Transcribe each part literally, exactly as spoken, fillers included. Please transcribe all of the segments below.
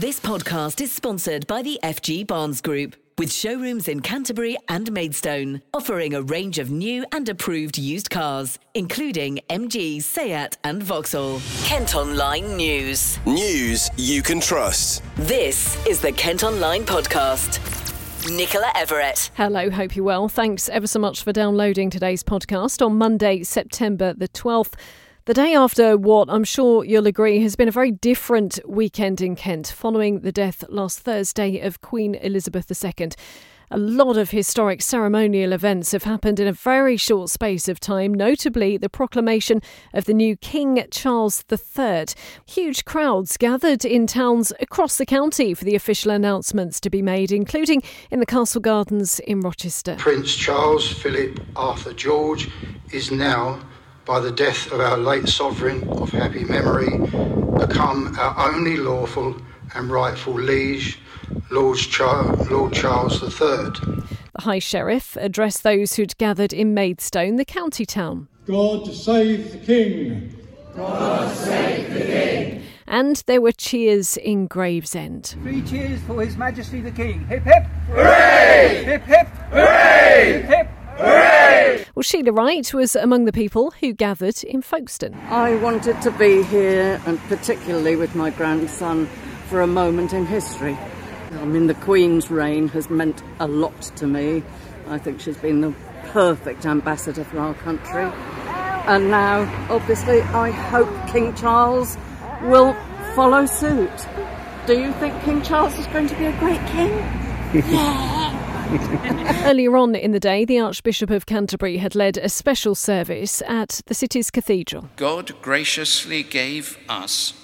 This podcast is sponsored by the F G Barnes Group, with showrooms in Canterbury and Maidstone, offering a range of new and approved used cars, including M G, Seat and Vauxhall. Kent Online News. News you can trust. This is the Kent Online Podcast. Nicola Everett. Hello, hope you're well. Thanks ever so much for downloading today's podcast on Monday, September the twelfth. The day after what I'm sure you'll agree has been a very different weekend in Kent following the death last Thursday of Queen Elizabeth the Second. A lot of historic ceremonial events have happened in a very short space of time, notably the proclamation of the new King Charles the Third. Huge crowds gathered in towns across the county for the official announcements to be made, including in the Castle Gardens in Rochester. Prince Charles Philip Arthur George is now, by the death of our late sovereign of happy memory, become our only lawful and rightful liege, Lord Charles the Third. The High Sheriff addressed those who'd gathered in Maidstone, the county town. God save the King! God save the King! And there were cheers in Gravesend. Three cheers for His Majesty the King. Hip hip! Hooray! Hip hip! Hooray! Hip hip! Hooray! Well, Sheila Wright was among the people who gathered in Folkestone. I wanted to be here, and particularly with my grandson, for a moment in history. I mean, the Queen's reign has meant a lot to me. I think she's been the perfect ambassador for our country. And now, obviously, I hope King Charles will follow suit. Do you think King Charles is going to be a great king? Yeah! Earlier on in the day, the Archbishop of Canterbury had led a special service at the city's cathedral. God graciously gave us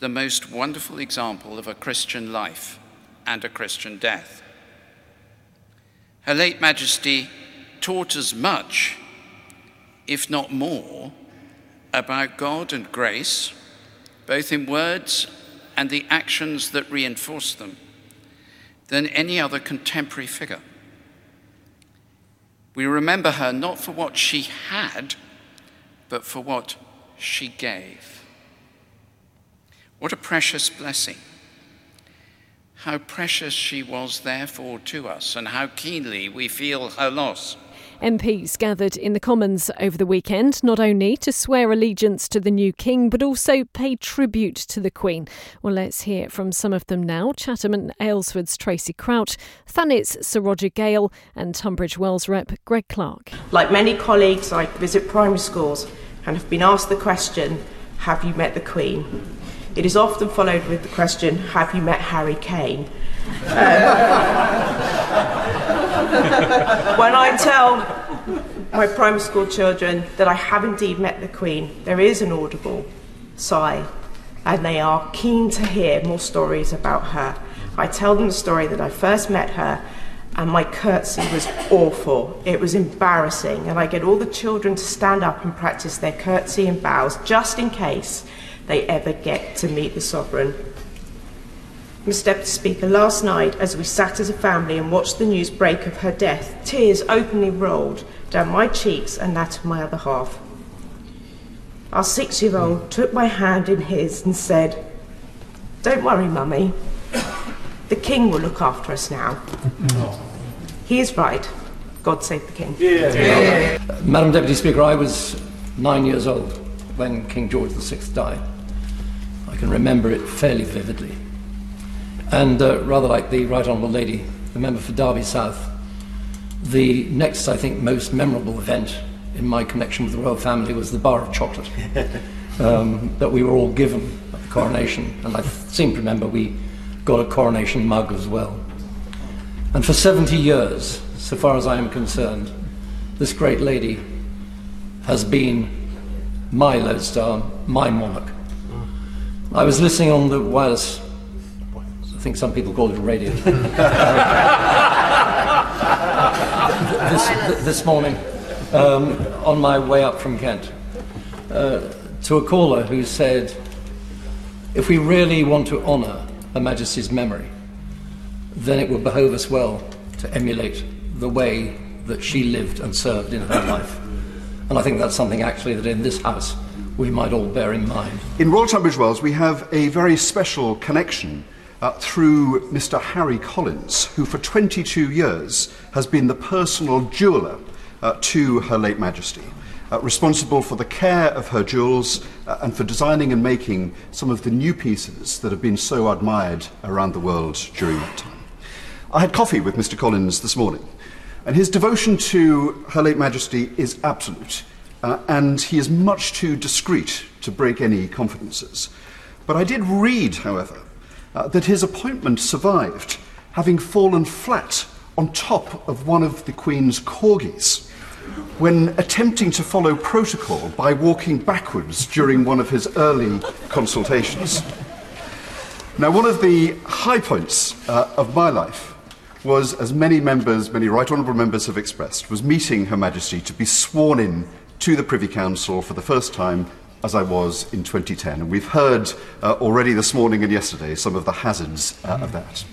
the most wonderful example of a Christian life and a Christian death. Her late Majesty taught us much, if not more, about God and grace, both in words and the actions that reinforce them, than any other contemporary figure. We remember her not for what she had, but for what she gave. What a precious blessing. How precious she was, therefore, to us, and how keenly we feel her loss. M Ps gathered in the Commons over the weekend, not only to swear allegiance to the new king, but also pay tribute to the Queen. Well, let's hear from some of them now. Chatham and Aylesford's Tracy Crouch, Thanet's Sir Roger Gale and Tunbridge Wells rep Greg Clark. Like many colleagues, I visit primary schools and have been asked the question, have you met the Queen? It is often followed with the question, have you met Harry Kane? Um, When I tell my primary school children that I have indeed met the Queen, there is an audible sigh, and they are keen to hear more stories about her. I tell them the story that I first met her, and my curtsy was awful. It was embarrassing, and I get all the children to stand up and practice their curtsy and bows, just in case they ever get to meet the sovereign. Miz Deputy Speaker, last night as we sat as a family and watched the news break of her death, tears openly rolled down my cheeks and that of my other half. Our six-year-old took my hand in his and said, "Don't worry, Mummy, the King will look after us now." He is right. God save the King. Yeah. Yeah. Uh, Madam Deputy Speaker, I was nine years old when King George the Sixth died. I can remember it fairly vividly. And uh, rather like the Right Honourable Lady, the member for Derby South, the next, I think, most memorable event in my connection with the royal family was the bar of chocolate um, that we were all given at the coronation. And I seem to remember we got a coronation mug as well. And for seventy years, so far as I am concerned, this great lady has been my lodestar, my monarch. I was listening on the wireless, I think some people call it a radio. uh, this, this morning, um, on my way up from Kent, uh, to a caller who said, if we really want to honour Her Majesty's memory, then it would behove us well to emulate the way that she lived and served in her life. And I think that's something actually that in this house we might all bear in mind. In Royal Tunbridge Wells we have a very special connection uh, through Mister Harry Collins, who for twenty-two years has been the personal jeweller uh, to Her Late Majesty. Uh, responsible for the care of her jewels uh, and for designing and making some of the new pieces that have been so admired around the world during that time. I had coffee with Mister Collins this morning, and his devotion to Her Late Majesty is absolute, uh, and he is much too discreet to break any confidences. But I did read, however, uh, that his appointment survived, having fallen flat on top of one of the Queen's corgis when attempting to follow protocol by walking backwards during one of his early consultations. Now, one of the high points uh, of my life was, as many members, many Right Honourable members have expressed, was meeting Her Majesty to be sworn in to the Privy Council for the first time, as I was in twenty ten. And we've heard uh, already this morning and yesterday some of the hazards uh, of that.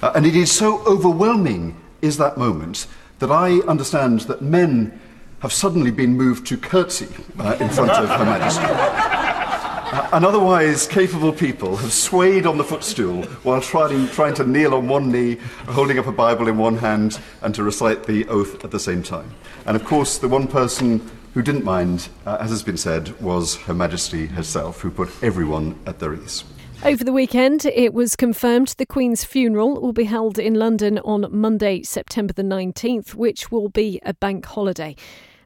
Uh, and it is so overwhelming is that moment that I understand that men have suddenly been moved to curtsy uh, in front of Her Majesty. Uh, and otherwise capable people have swayed on the footstool while trying, trying to kneel on one knee, holding up a Bible in one hand, and to recite the oath at the same time. And of course, the one person who didn't mind, uh, as has been said, was Her Majesty herself, who put everyone at their ease. Over the weekend, it was confirmed the Queen's funeral will be held in London on Monday, September the nineteenth, which will be a bank holiday.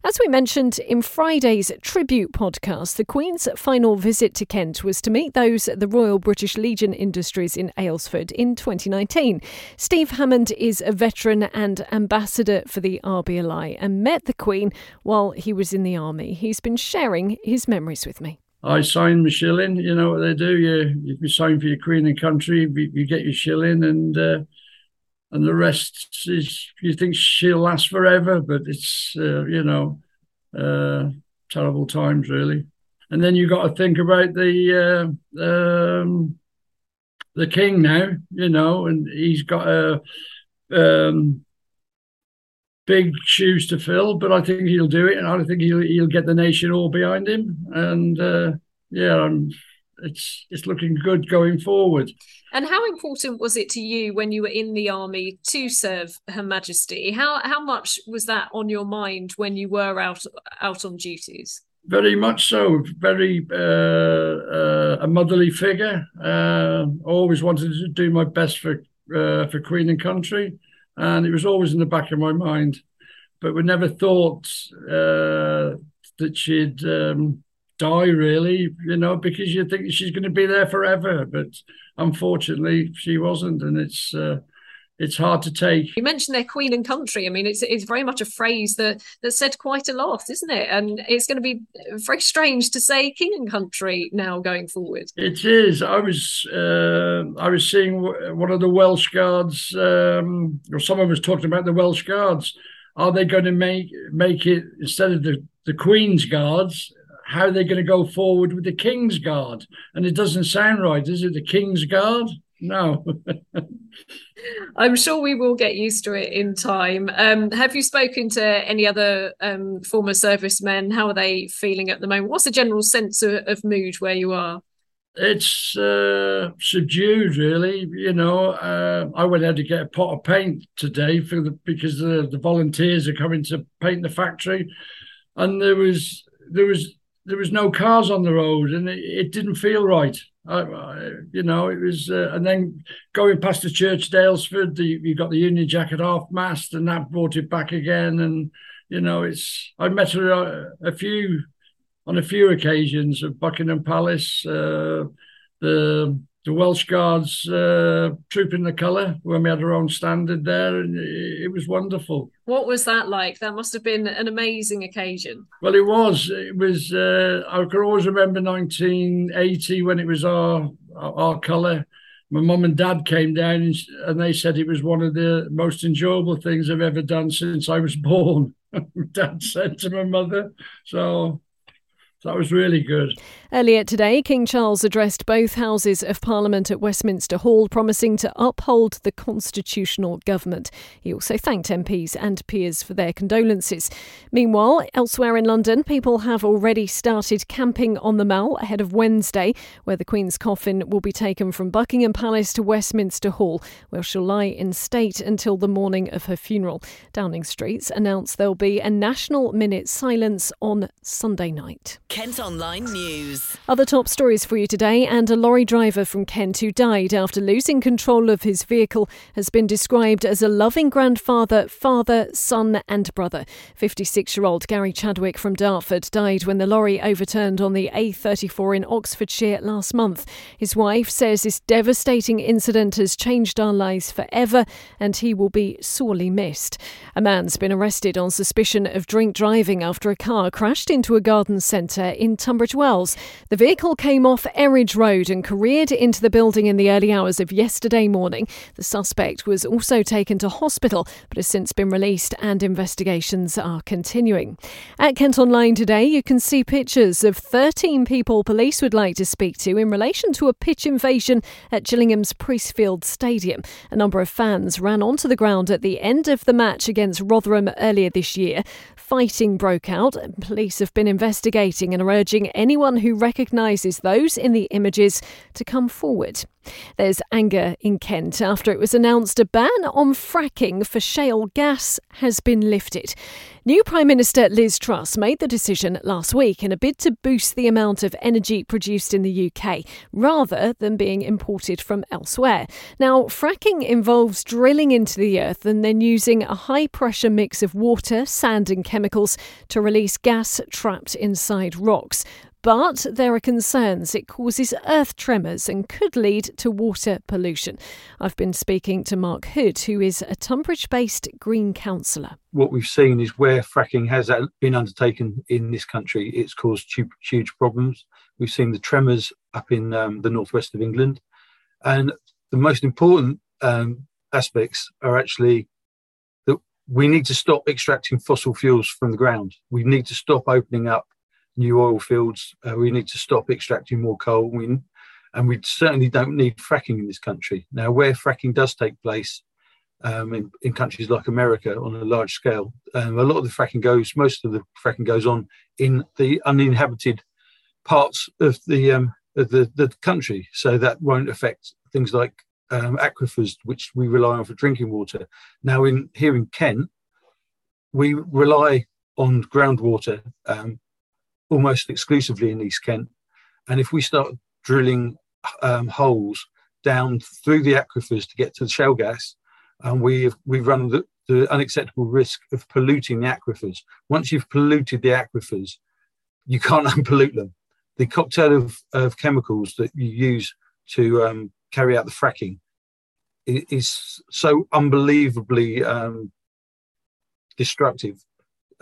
As we mentioned in Friday's Tribute podcast, the Queen's final visit to Kent was to meet those at the Royal British Legion Industries in Aylesford in twenty nineteen. Steve Hammond is a veteran and ambassador for the R B L I and met the Queen while he was in the army. He's been sharing his memories with me. I signed my shilling. You know what they do? You you sign for your Queen and Country, you, you get your shilling, and uh, and the rest is you think she'll last forever, but it's uh, you know uh, terrible times really. And then you got to think about the uh, um, the King now, you know, and he's got a um, big shoes to fill, but I think he'll do it, and I think he'll he'll get the nation all behind him. And uh, yeah, I'm, it's it's looking good going forward. And how important was it to you when you were in the army to serve Her Majesty? How how much was that on your mind when you were out out on duties? Very much so. Very uh, uh, a motherly figure. Uh, always wanted to do my best for uh, for Queen and Country. And it was always in the back of my mind, but we never thought uh, that she'd um, die, really, you know, because you think she's going to be there forever. But unfortunately, she wasn't, and it's uh, it's hard to take. You mentioned their Queen and Country. I mean, it's it's very much a phrase that that's said quite a lot, isn't it? And it's going to be very strange to say King and Country now going forward. It is. I was uh, I was seeing one of the Welsh Guards, um, or someone was talking about the Welsh Guards. Are they going to make make it instead of the, the Queen's Guards? How are they going to go forward with the King's Guard? And it doesn't sound right, is it? The King's Guard? No. I'm sure we will get used to it in time. Um, have you spoken to any other um, former servicemen? How are they feeling at the moment? What's the general sense of, of mood where you are? It's uh, subdued, really. You know, uh, I went out to get a pot of paint today for the, because the, the volunteers are coming to paint the factory, and there was there was there was no cars on the road, and it, it didn't feel right. I, I, you know, it was, uh, and then going past the church, Dalesford, the, you got the Union Jack at half mast, and that brought it back again. And you know, it's I met her a, a few on a few occasions at Buckingham Palace, uh, the the Welsh Guards uh, troop in the colour when we had our own standard there, and it, it was wonderful. What was that like? That must have been an amazing occasion. Well, it was. It was. Uh, I can always remember nineteen eighty when it was our our colour. My mum and dad came down and, and they said it was one of the most enjoyable things I've ever done since I was born. Dad said to my mother. So That was really good. Earlier today, King Charles addressed both Houses of Parliament at Westminster Hall, promising to uphold the constitutional government. He also thanked M Ps and peers for their condolences. Meanwhile, elsewhere in London, people have already started camping on the Mall ahead of Wednesday, where the Queen's coffin will be taken from Buckingham Palace to Westminster Hall, where she'll lie in state until the morning of her funeral. Downing Street's announced there'll be a national minute silence on Sunday night. Kent Online News. Other top stories for you today, and a lorry driver from Kent who died after losing control of his vehicle has been described as a loving grandfather, father, son and brother. fifty-six-year-old Gary Chadwick from Dartford died when the lorry overturned on the A thirty-four in Oxfordshire last month. His wife says this devastating incident has changed our lives forever and he will be sorely missed. A man's been arrested on suspicion of drink driving after a car crashed into a garden centre in Tunbridge Wells. The vehicle came off Eridge Road and careered into the building in the early hours of yesterday morning. The suspect was also taken to hospital but has since been released and investigations are continuing. At Kent Online today, you can see pictures of thirteen people police would like to speak to in relation to a pitch invasion at Gillingham's Priestfield Stadium. A number of fans ran onto the ground at the end of the match against Rotherham earlier this year. Fighting broke out and police have been investigating and are urging anyone who recognises those in the images to come forward. There's anger in Kent after it was announced a ban on fracking for shale gas has been lifted. New Prime Minister Liz Truss made the decision last week in a bid to boost the amount of energy produced in the U K rather than being imported from elsewhere. Now, fracking involves drilling into the earth and then using a high-pressure mix of water, sand and chemicals to release gas trapped inside rocks. But there are concerns it causes earth tremors and could lead to water pollution. I've been speaking to Mark Hood, who is a Tunbridge-based Green councillor. What we've seen is where fracking has been undertaken in this country, it's caused huge, huge problems. We've seen the tremors up in um, the northwest of England. And the most important um, aspects are actually that we need to stop extracting fossil fuels from the ground. We need to stop opening up new oil fields, uh, we need to stop extracting more coal, we, and we certainly don't need fracking in this country. Now, where fracking does take place um, in, in countries like America on a large scale, um, a lot of the fracking goes, most of the fracking goes on in the uninhabited parts of the um, of the, the country, so that won't affect things like um, aquifers, which we rely on for drinking water. Now, in here in Kent, we rely on groundwater, um, almost exclusively in East Kent. And if we start drilling um, holes down through the aquifers to get to the shale gas, um, we we run the, the unacceptable risk of polluting the aquifers. Once you've polluted the aquifers, you can't unpollute them. The cocktail of, of chemicals that you use to um, carry out the fracking is so unbelievably um, destructive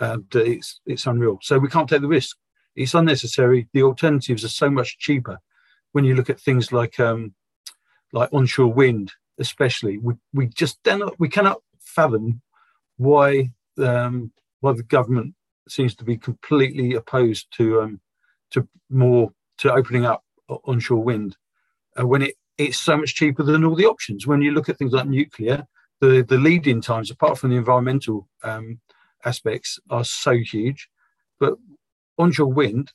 uh, that it's, it's unreal. So we can't take the risk. It's unnecessary. The alternatives are so much cheaper. When you look at things like um, like onshore wind, especially, we we just cannot we cannot fathom why um, why the government seems to be completely opposed to um, to more to opening up onshore wind uh, when it, it's so much cheaper than all the options. When you look at things like nuclear, the the lead-in times, apart from the environmental um, aspects, are so huge, but onshore wind,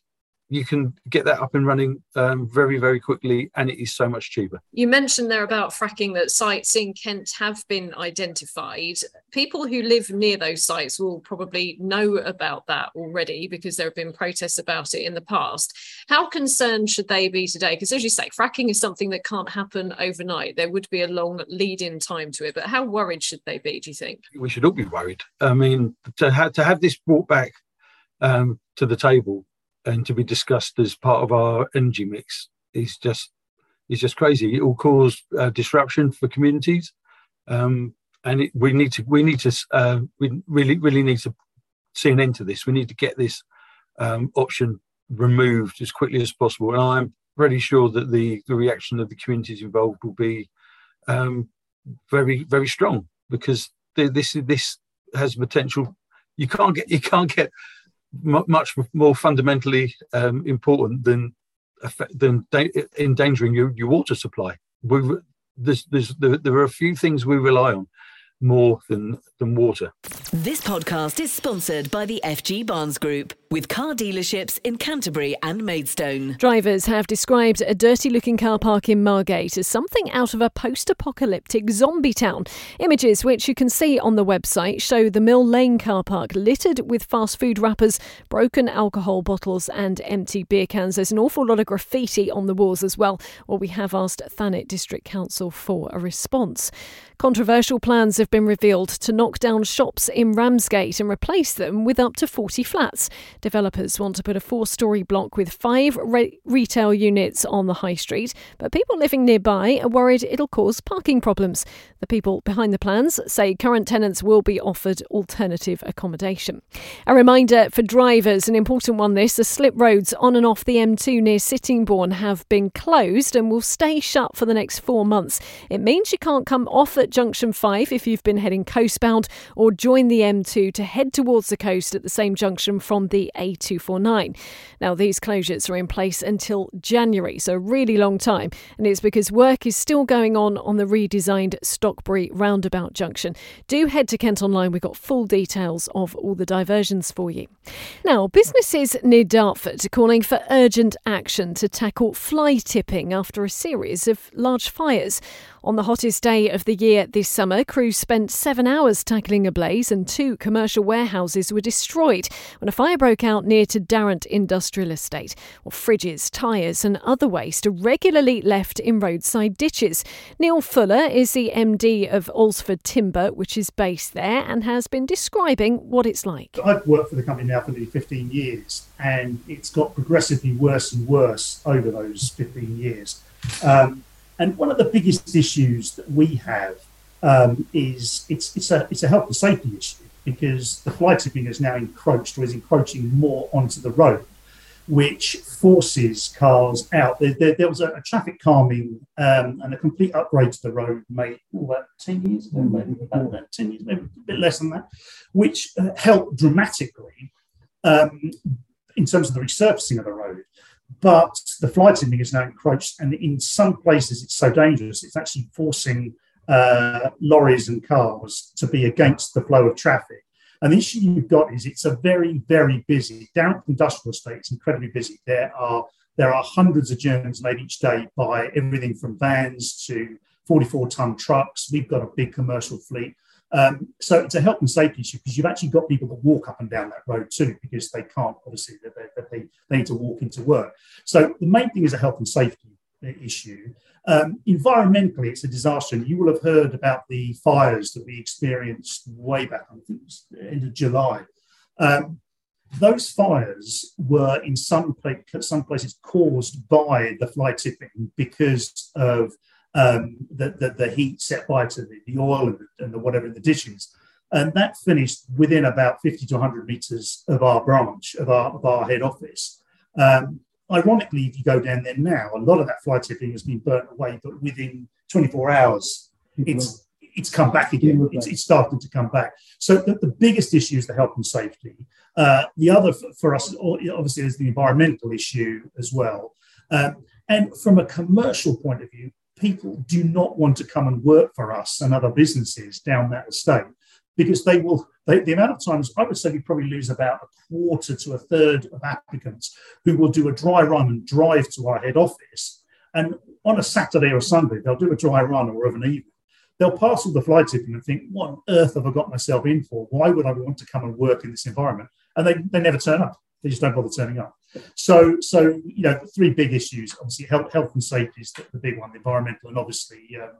you can get that up and running um, very, very quickly, and it is so much cheaper. You mentioned there about fracking that sites in Kent have been identified. People who live near those sites will probably know about that already because there have been protests about it in the past. How concerned should they be today? Because as you say, fracking is something that can't happen overnight. There would be a long lead-in time to it, but how worried should they be, do you think? We should all be worried. I mean, to have, to have this brought back Um, to the table and to be discussed as part of our energy mix is just is just crazy. It will cause uh, disruption for communities, um, and it, we need to we need to uh, we really really need to see an end to this. We need to get this um, option removed as quickly as possible. And I'm pretty sure that the the reaction of the communities involved will be um, very very strong because this this has potential. You can't get you can't get m much more fundamentally um, important than than endangering your, your water supply. We, there's, there's, there, there are a few things we rely on more than, than water. This podcast is sponsored by the F G Barnes Group, with car dealerships in Canterbury and Maidstone. Drivers have described a dirty-looking car park in Margate as something out of a post-apocalyptic zombie town. Images, which you can see on the website, show the Mill Lane car park littered with fast food wrappers, broken alcohol bottles and empty beer cans. There's an awful lot of graffiti on the walls as well. Well, we have asked Thanet District Council for a response. Controversial plans have been revealed to knock down shops in Ramsgate and replace them with up to forty flats. Developers want to put a four-storey block with five re- retail units on the high street, but people living nearby are worried it'll cause parking problems. The people behind the plans say current tenants will be offered alternative accommodation. A reminder for drivers, an important one this, the slip roads on and off the M two near Sittingbourne have been closed and will stay shut for the next four months. It means you can't come off at Junction five if you've been heading coastbound, or join the M two to head towards the coast at the same junction from the A two forty-nine. Now, these closures are in place until January, so a really long time, and it's because work is still going on on the redesigned Stockbury roundabout junction. Do head to Kent Online, we've got full details of all the diversions for you. Now, businesses near Dartford are calling for urgent action to tackle fly tipping after a series of large fires. On the hottest day of the year this summer, crews spent seven hours tackling a blaze and two commercial warehouses were destroyed when a fire broke out near to Darent Industrial Estate. Well, fridges, tyres and other waste are regularly left in roadside ditches. Neil Fuller is the M D of Alsford Timber, which is based there, and has been describing what it's like. I've worked for the company now for nearly fifteen years, and it's got progressively worse and worse over those fifteen years. Um, And one of the biggest issues that we have um, is it's it's a it's a health and safety issue, because the fly tipping has now encroached or is encroaching more onto the road, which forces cars out. There, there, there was a, a traffic calming um, and a complete upgrade to the road made oh, about ten years ago, maybe about ten years, maybe a bit less than that, which uh, helped dramatically um, in terms of the resurfacing of the road. But the fly tipping is now encroached, and in some places it's so dangerous, it's actually forcing uh, lorries and cars to be against the flow of traffic. And the issue you've got is it's a very, very busy, Darent Industrial Estate is incredibly busy. There are there are hundreds of journeys made each day by everything from vans to forty-four tonne trucks. We've got a big commercial fleet. Um, so it's a health and safety issue, because you've actually got people that walk up and down that road too, because they can't, obviously, that they, they, they need to walk into work. So the main thing is a health and safety issue. Um, environmentally, it's a disaster. And you will have heard about the fires that we experienced way back, I think it was the end of July. Um, those fires were in some, pla- some places caused by the fly tipping, because of Um, the, the, the heat set by to the, the oil and the, and the whatever in the ditches. And that finished within about fifty to one hundred metres of our branch, of our, of our head office. Um, ironically, if you go down there now, a lot of that fly tipping has been burnt away, but within twenty-four hours, it's it's come back again. It's, it's starting to come back. So the, the biggest issue is the health and safety. Uh, the other for, for us, obviously, is the environmental issue as well. Um, and from a commercial point of view, people do not want to come and work for us and other businesses down that estate, because they will, they, the amount of times, I would say we probably lose about a quarter to a third of applicants who will do a dry run and drive to our head office. And on a Saturday or Sunday, they'll do a dry run or of an evening. They'll pass all the fly tipping and think, what on earth have I got myself in for? Why would I want to come and work in this environment? And they, they never turn up. They just don't bother turning up. So, so you know, the three big issues, obviously health, health and safety is the, the big one, the environmental, and obviously um,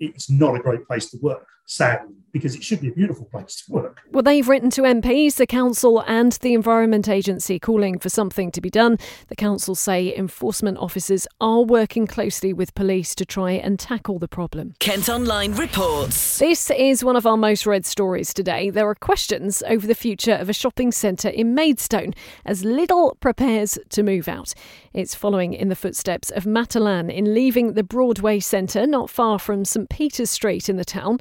it's not a great place to work, sadly, because it should be a beautiful place to work. Well, they've written to M Ps, the council and the Environment Agency calling for something to be done. The council say enforcement officers are working closely with police to try and tackle the problem. Kent Online reports. This is one of our most read stories today. There are questions over the future of a shopping centre in Maidstone as Lidl prepares to move out. It's following in the footsteps of Matalan in leaving the Broadway Centre not far from St Peter's Street in the town.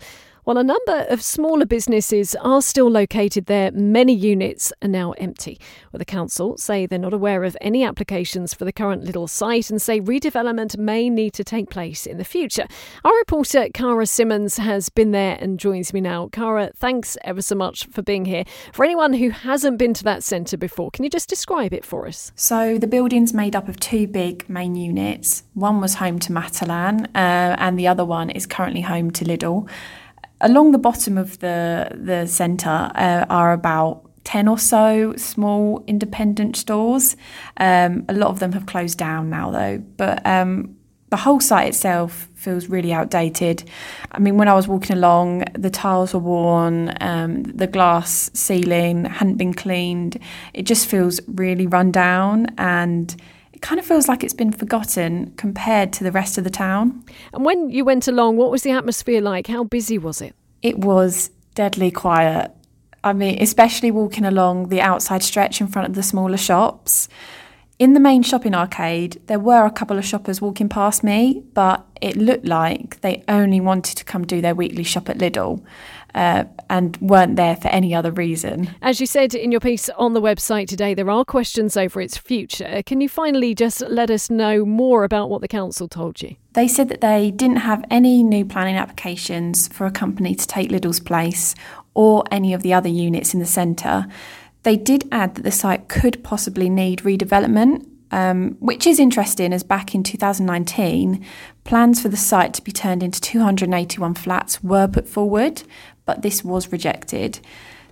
While a number of smaller businesses are still located there, many units are now empty. Well, the council say they're not aware of any applications for the current Lidl site and say redevelopment may need to take place in the future. Our reporter Cara Simmons has been there and joins me now. Cara, thanks ever so much for being here. For anyone who hasn't been to that centre before, can you just describe it for us? So the building's made up of two big main units. One was home to Matalan uh, and the other one is currently home to Lidl. Along the bottom of the, the centre uh, are about ten or so small independent stores. Um, a lot of them have closed down now though, but um, the whole site itself feels really outdated. I mean, when I was walking along, the tiles were worn, um, the glass ceiling hadn't been cleaned. It just feels really run down and it kind of feels like it's been forgotten compared to the rest of the town. And when you went along, what was the atmosphere like? How busy was it? It was deadly quiet. I mean, especially walking along the outside stretch in front of the smaller shops. In the main shopping arcade, there were a couple of shoppers walking past me, but it looked like they only wanted to come do their weekly shop at Lidl uh, and weren't there for any other reason. As you said in your piece on the website today, there are questions over its future. Can you finally just let us know more about what the council told you? They said that they didn't have any new planning applications for a company to take Lidl's place or any of the other units in the centre. They did add that the site could possibly need redevelopment, um, which is interesting as back in two thousand nineteen, plans for the site to be turned into two hundred eighty-one flats were put forward, but this was rejected.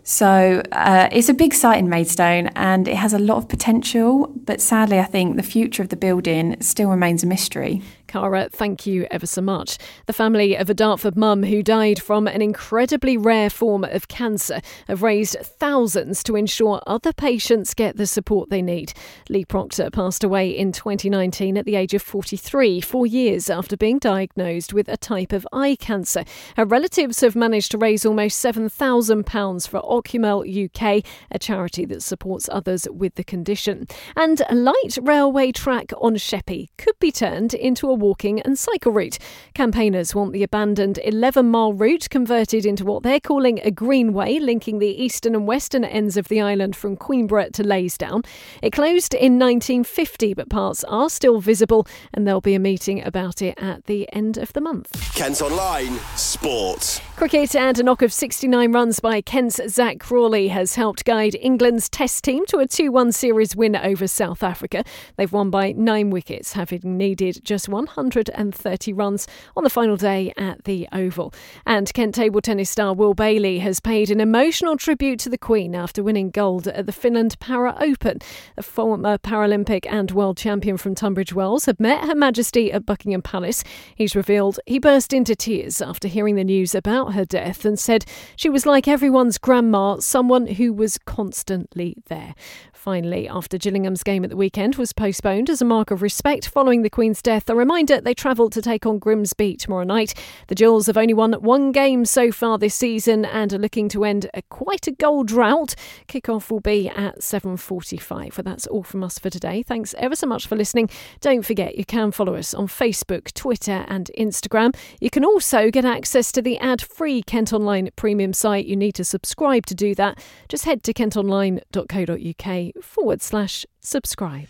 So uh, it's a big site in Maidstone and it has a lot of potential, but sadly I think the future of the building still remains a mystery. Cara, thank you ever so much. The family of a Dartford mum who died from an incredibly rare form of cancer have raised thousands to ensure other patients get the support they need. Lee Proctor passed away in twenty nineteen at the age of forty-three, four years after being diagnosed with a type of eye cancer. Her relatives have managed to raise almost seven thousand pounds for Ocumel U K, a charity that supports others with the condition. And a light railway track on Sheppey could be turned into a walking and cycle route. Campaigners want the abandoned eleven mile route converted into what they're calling a greenway, linking the eastern and western ends of the island from Queenborough to Laysdown. It closed in nineteen fifty, but parts are still visible, and there'll be a meeting about it at the end of the month. Kent Online Sports. Cricket and a knock of sixty-nine runs by Kent's Zach Crawley has helped guide England's Test team to a two one series win over South Africa. They've won by nine wickets, having needed just one one hundred thirty runs on the final day at the Oval. And Kent table tennis star Will Bailey has paid an emotional tribute to the Queen after winning gold at the Finland Para Open. The former Paralympic and world champion from Tunbridge Wells had met Her Majesty at Buckingham Palace. He's revealed he burst into tears after hearing the news about her death and said she was like everyone's grandma, someone who was constantly there. Finally, after Gillingham's game at the weekend was postponed as a mark of respect following the Queen's death, a reminder they travel to take on Grimsby tomorrow night. The Jills have only won one game so far this season and are looking to end a quite a goal drought. Kick-off will be at seven forty-five. Well, that's all from us for today. Thanks ever so much for listening. Don't forget you can follow us on Facebook, Twitter and Instagram. You can also get access to the ad-free Kent Online premium site. You need to subscribe to do that. Just head to kentonline.co.uk forward slash subscribe.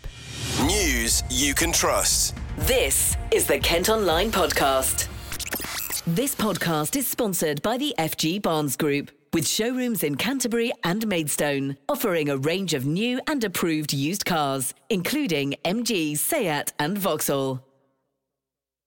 News you can trust. This is the Kent Online Podcast. This podcast is sponsored by the F G Barnes Group, with showrooms in Canterbury and Maidstone, offering a range of new and approved used cars, including M G, Seat and Vauxhall.